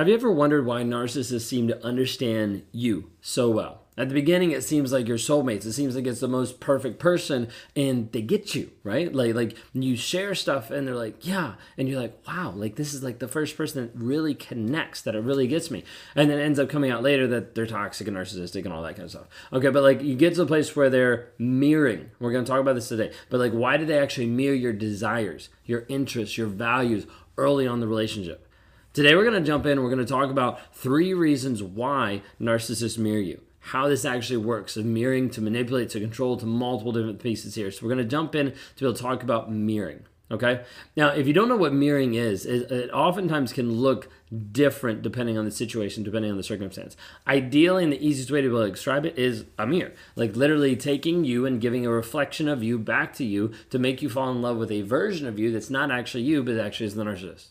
Have you ever wondered why narcissists seem to understand you so well? At the beginning, it seems like you're soulmates. It seems like it's the most perfect person, and they get you, right? Like you share stuff, and they're like, yeah. And you're like, wow, like this is like the first person that really connects, that it really gets me. And then it ends up coming out later that they're toxic and narcissistic and all that kind of stuff. Okay, but like you get to a place where they're mirroring. We're going to talk about this today. But like, why do they actually mirror your desires, your interests, your values early on in the relationship? Today, we're going to jump in. We're going to talk about 3 reasons why narcissists mirror you, how this actually works, of mirroring to manipulate to control to multiple different pieces here. So we're going to jump in to be able to talk about mirroring, okay? Now, if you don't know what mirroring is, it oftentimes can look different depending on the situation, depending on the circumstance. Ideally, and the easiest way to be able to describe it is a mirror, like literally taking you and giving a reflection of you back to you to make you fall in love with a version of you that's not actually you, but actually is the narcissist.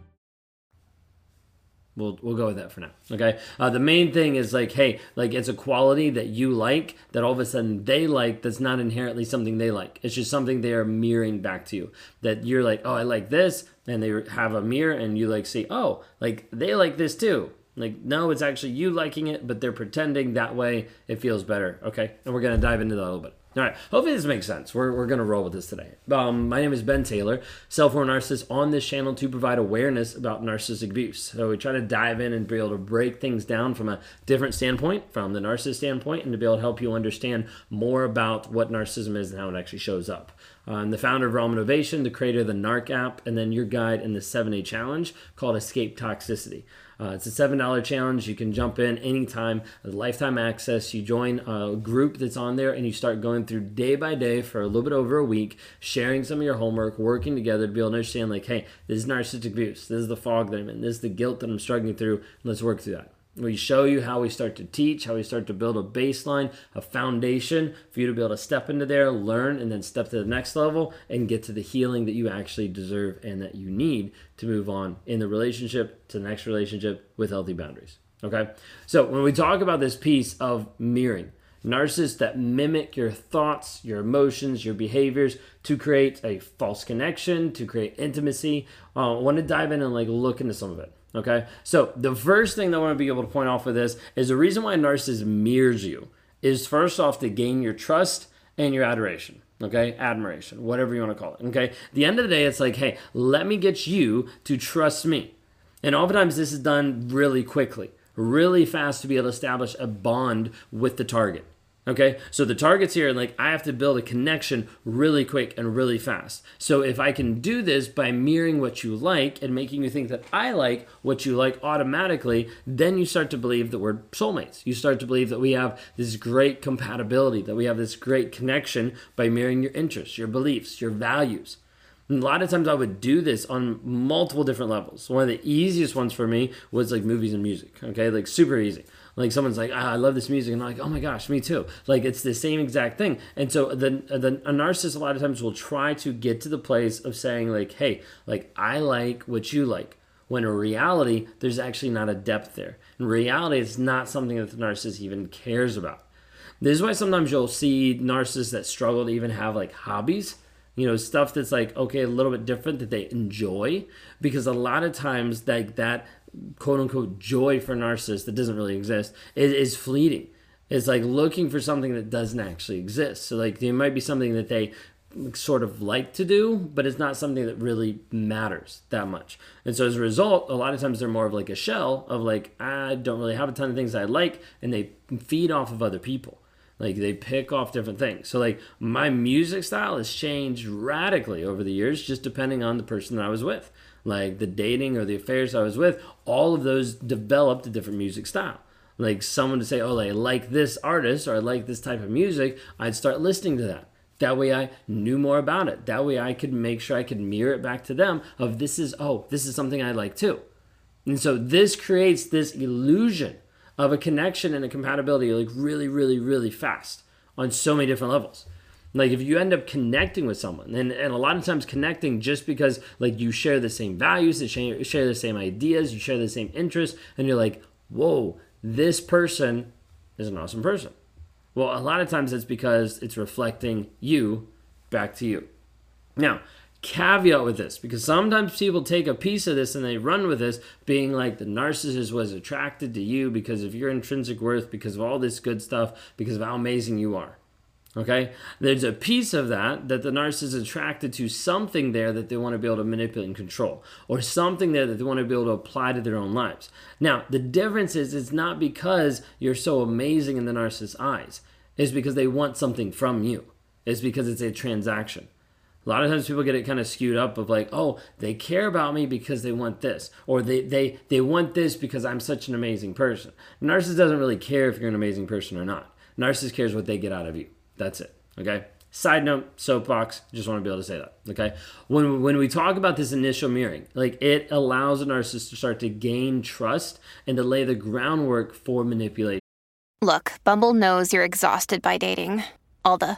We'll go with that for now, okay? The main thing is like, hey, like it's a quality that you like that all of a sudden they like that's not inherently something they like. It's just something they are mirroring back to you that you're like, oh, I like this, and they have a mirror and you like see, oh, like they like this too. Like, no, it's actually you liking it, but they're pretending that way it feels better, okay? And we're going to dive into that a little bit. All right, hopefully this makes sense. We're going to roll with this today. My name is Ben Taylor, self-aware narcissist on this channel to provide awareness about narcissistic abuse. So we try to dive in and be able to break things down from a different standpoint, from the narcissist standpoint, and to be able to help you understand more about what narcissism is and how it actually shows up. I'm the founder of Raw Innovation, the creator of the NARC App, and then your guide in the 7-day challenge called Escape Toxicity. It's a $7 challenge. You can jump in anytime, lifetime access. You join a group that's on there and you start going through day by day for a little bit over a week, sharing some of your homework, working together to be able to understand like, hey, this is narcissistic abuse. This is the fog that I'm in. This is the guilt that I'm struggling through. Let's work through that. We show you how we start to teach, how we start to build a baseline, a foundation for you to be able to step into there, learn, and then step to the next level and get to the healing that you actually deserve and that you need to move on in the relationship to the next relationship with healthy boundaries, okay? So when we talk about this piece of mirroring, narcissists that mimic your thoughts, your emotions, your behaviors to create a false connection, to create intimacy, I want to dive in and like look into some of it. Okay, so the first thing that I want to be able to point off with this is the reason why a narcissist mirrors you is first off to gain your trust and your adoration, okay? Admiration, whatever you want to call it, okay? At the end of the day, it's like, hey, let me get you to trust me. And oftentimes this is done really quickly, really fast to be able to establish a bond with the target. Okay, so the target's here, like I have to build a connection really quick and really fast. So if I can do this by mirroring what you like and making you think that I like what you like automatically, then you start to believe that we're soulmates. You start to believe that we have this great compatibility, that we have this great connection by mirroring your interests, your beliefs, your values. And a lot of times I would do this on multiple different levels. One of the easiest ones for me was like movies and music, okay, like super easy. Like someone's like, I love this music. And I'm like, oh my gosh, me too. Like it's the same exact thing. And so a narcissist a lot of times will try to get to the place of saying like, hey, like I like what you like. When in reality, there's actually not a depth there. In reality, it's not something that the narcissist even cares about. This is why sometimes you'll see narcissists that struggle to even have like hobbies. You know, stuff that's like, okay, a little bit different that they enjoy. Because a lot of times like that quote unquote joy for narcissists that doesn't really exist is fleeting. It's like looking for something that doesn't actually exist. So like there might be something that they sort of like to do, but it's not something that really matters that much. And so as a result, a lot of times they're more of like a shell of like, I don't really have a ton of things I like, and they feed off of other people. Like they pick off different things. So like my music style has changed radically over the years, just depending on the person that I was with. Like the dating or the affairs I was with, all of those developed a different music style. Like someone to say, oh, I like this artist or I like this type of music, I'd start listening to that. That way I knew more about it. That way I could make sure I could mirror it back to them of this is something I like too. And so this creates this illusion of a connection and a compatibility like really, really, really fast on so many different levels. Like if you end up connecting with someone, and a lot of times connecting just because like you share the same values, you share the same ideas, you share the same interests, and you're like, whoa, this person is an awesome person. Well, a lot of times it's because it's reflecting you back to you. Now, caveat with this, because sometimes people take a piece of this and they run with this being like the narcissist was attracted to you because of your intrinsic worth, because of all this good stuff, because of how amazing you are. Okay, there's a piece of that the narcissist is attracted to something there that they want to be able to manipulate and control, or something there that they want to be able to apply to their own lives. Now, the difference is it's not because you're so amazing in the narcissist's eyes. It's because they want something from you. It's because it's a transaction. A lot of times people get it kind of skewed up of like, oh, they care about me because they want this, or they want this because I'm such an amazing person. The narcissist doesn't really care if you're an amazing person or not. The narcissist cares what they get out of you. That's it, okay? Side note, soapbox, just want to be able to say that, okay? When we talk about this initial mirroring, like it allows a narcissist to start to gain trust and to lay the groundwork for manipulation. Look, Bumble knows you're exhausted by dating. All the,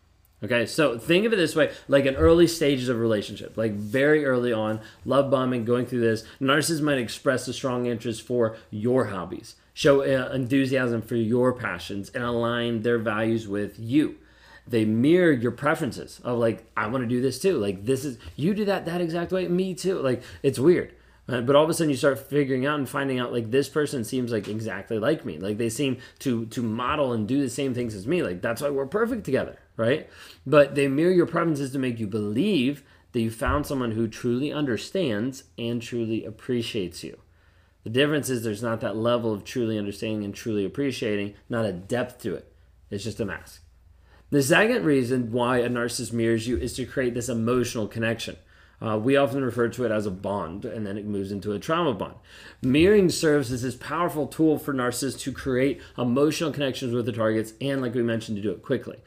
Okay, so think of it this way, like in early stages of relationship, like very early on, love bombing, going through this, narcissists might express a strong interest for your hobbies, show enthusiasm for your passions, and align their values with you. They mirror your preferences of like, I want to do this too. Like this is, you do that exact way, me too. Like it's weird. But all of a sudden you start figuring out and finding out like this person seems like exactly like me. Like they seem to model and do the same things as me. Like that's why we're perfect together, right? But they mirror your preferences to make you believe that you found someone who truly understands and truly appreciates you. The difference is there's not that level of truly understanding and truly appreciating, not a depth to it. It's just a mask. The second reason why a narcissist mirrors you is to create this emotional connection. We often refer to it as a bond, and then it moves into a trauma bond. Mirroring serves as this powerful tool for narcissists to create emotional connections with the targets, and like we mentioned, to do it quickly.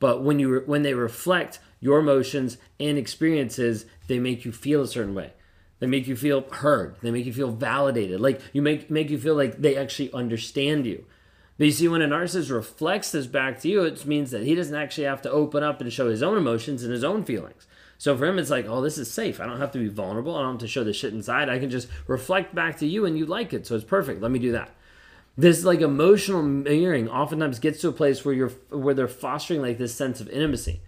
But when they reflect your emotions and experiences, they make you feel a certain way. They make you feel heard. They make you feel validated. Like you make you feel like they actually understand you. But you see, when a narcissist reflects this back to you, it means that he doesn't actually have to open up and show his own emotions and his own feelings. So for him, it's like, oh, this is safe. I don't have to be vulnerable. I don't have to show the shit inside. I can just reflect back to you and you like it. So it's perfect. Let me do that. This like emotional mirroring oftentimes gets to a place where they're fostering like this sense of intimacy.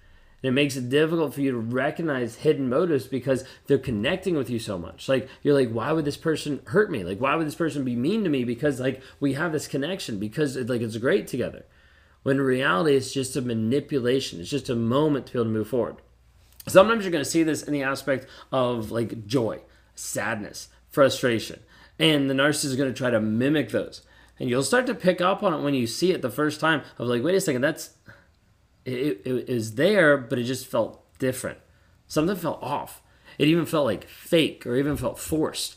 And it makes it difficult for you to recognize hidden motives because they're connecting with you so much. Like you're like, why would this person hurt me? Like why would this person be mean to me? Because like we have this connection because like it's great together. When in reality, it's just a manipulation. It's just a moment to be able to move forward. Sometimes you're going to see this in the aspect of like joy, sadness, frustration, and the narcissist is going to try to mimic those. And you'll start to pick up on it when you see it the first time of like, wait a second, it is there, but it just felt different. Something felt off. It even felt like fake or even felt forced.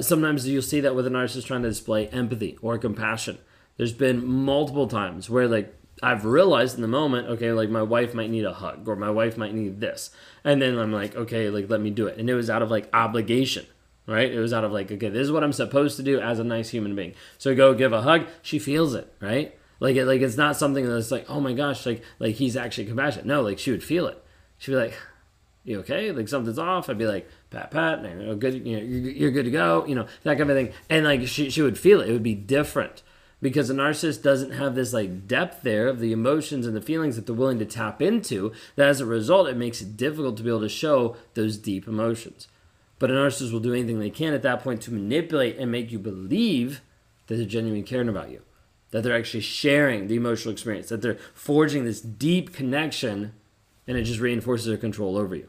Sometimes you'll see that with a narcissist trying to display empathy or compassion. There's been multiple times where like I've realized in the moment, okay, like my wife might need a hug or my wife might need this. And then I'm like, okay, like let me do it. And it was out of like obligation, right? It was out of like, okay, this is what I'm supposed to do as a nice human being. So go give a hug. She feels it, right? Like it's not something that's like, oh my gosh, like he's actually compassionate. No, like she would feel it. She'd be like, you okay? Like something's off. I'd be like, pat, and, you know, good, you know, you're good to go, you know, that kind of thing. And like she would feel it. It would be different because a narcissist doesn't have this like depth there of the emotions and the feelings that they're willing to tap into. That as a result, it makes it difficult to be able to show those deep emotions. But a narcissist will do anything they can at that point to manipulate and make you believe that they're genuinely caring about you, that they're actually sharing the emotional experience, that they're forging this deep connection, and it just reinforces their control over you.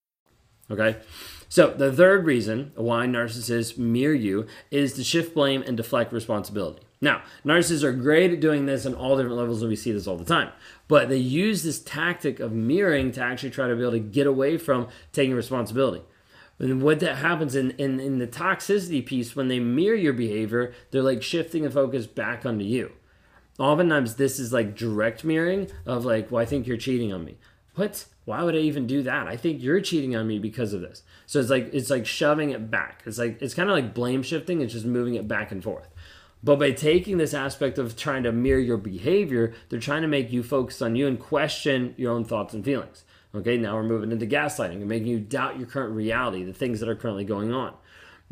Okay, so the third reason why narcissists mirror you is to shift blame and deflect responsibility. Now, narcissists are great at doing this on all different levels, and we see this all the time. But they use this tactic of mirroring to actually try to be able to get away from taking responsibility. And what that happens in the toxicity piece, when they mirror your behavior, they're like shifting the focus back onto you. Oftentimes, this is like direct mirroring of like, well, I think you're cheating on me. What? Why would I even do that? I think you're cheating on me because of this. So it's like shoving it back. It's kind of like blame shifting. It's just moving it back and forth. But by taking this aspect of trying to mirror your behavior, they're trying to make you focus on you and question your own thoughts and feelings. Okay, now we're moving into gaslighting and making you doubt your current reality, the things that are currently going on.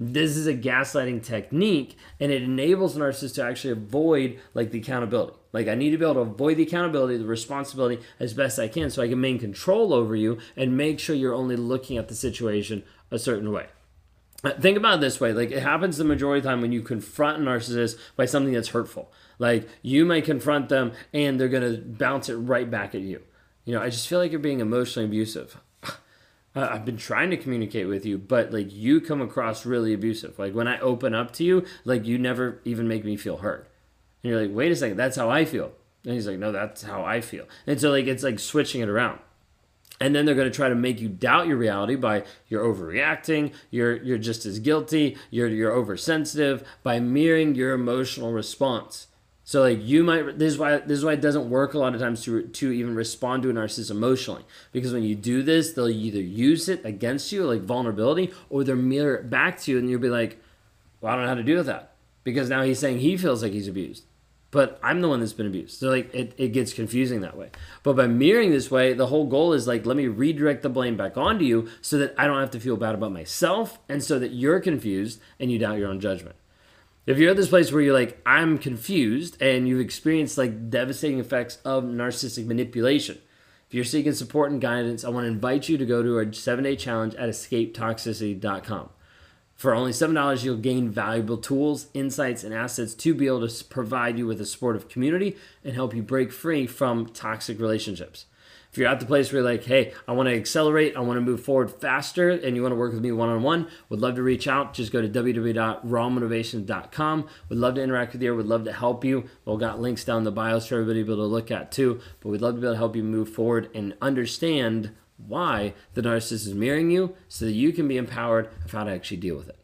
This is a gaslighting technique, and it enables narcissists to actually avoid like the accountability. Like, I need to be able to avoid the accountability, the responsibility as best I can so I can maintain control over you and make sure you're only looking at the situation a certain way. Think about it this way. Like, it happens the majority of the time when you confront a narcissist by something that's hurtful. Like, you may confront them and they're going to bounce it right back at you. You know, I just feel like you're being emotionally abusive. I've been trying to communicate with you, but like you come across really abusive. Like when I open up to you, like you never even make me feel heard. And you're like, wait a second, that's how I feel. And he's like, no, that's how I feel. And so like, it's like switching it around. And then they're going to try to make you doubt your reality by you're overreacting, you're just as guilty, you're oversensitive, by mirroring your emotional response. So like you might, this is why it doesn't work a lot of times to even respond to a narcissist emotionally, because when you do this, they'll either use it against you, like vulnerability, or they'll mirror it back to you and you'll be like, well, I don't know how to deal with that because now he's saying he feels like he's abused, but I'm the one that's been abused. So like it gets confusing that way. But by mirroring this way, the whole goal is like, let me redirect the blame back onto you so that I don't have to feel bad about myself and so that you're confused and you doubt your own judgment. If you're at this place where you're like, I'm confused, and you've experienced like devastating effects of narcissistic manipulation, if you're seeking support and guidance, I want to invite you to go to our 7-day challenge at escapetoxicity.com. For only $7, you'll gain valuable tools, insights, and assets to be able to provide you with a supportive community and help you break free from toxic relationships. If you're at the place where you're like, hey, I want to accelerate, I want to move forward faster, and you want to work with me one-on-one, would love to reach out. Just go to www.rawmotivation.com. Would love to interact with you. Would love to help you. We've got links down in the bios for everybody to be able to look at too. But we'd love to be able to help you move forward and understand why the narcissist is mirroring you so that you can be empowered of how to actually deal with it.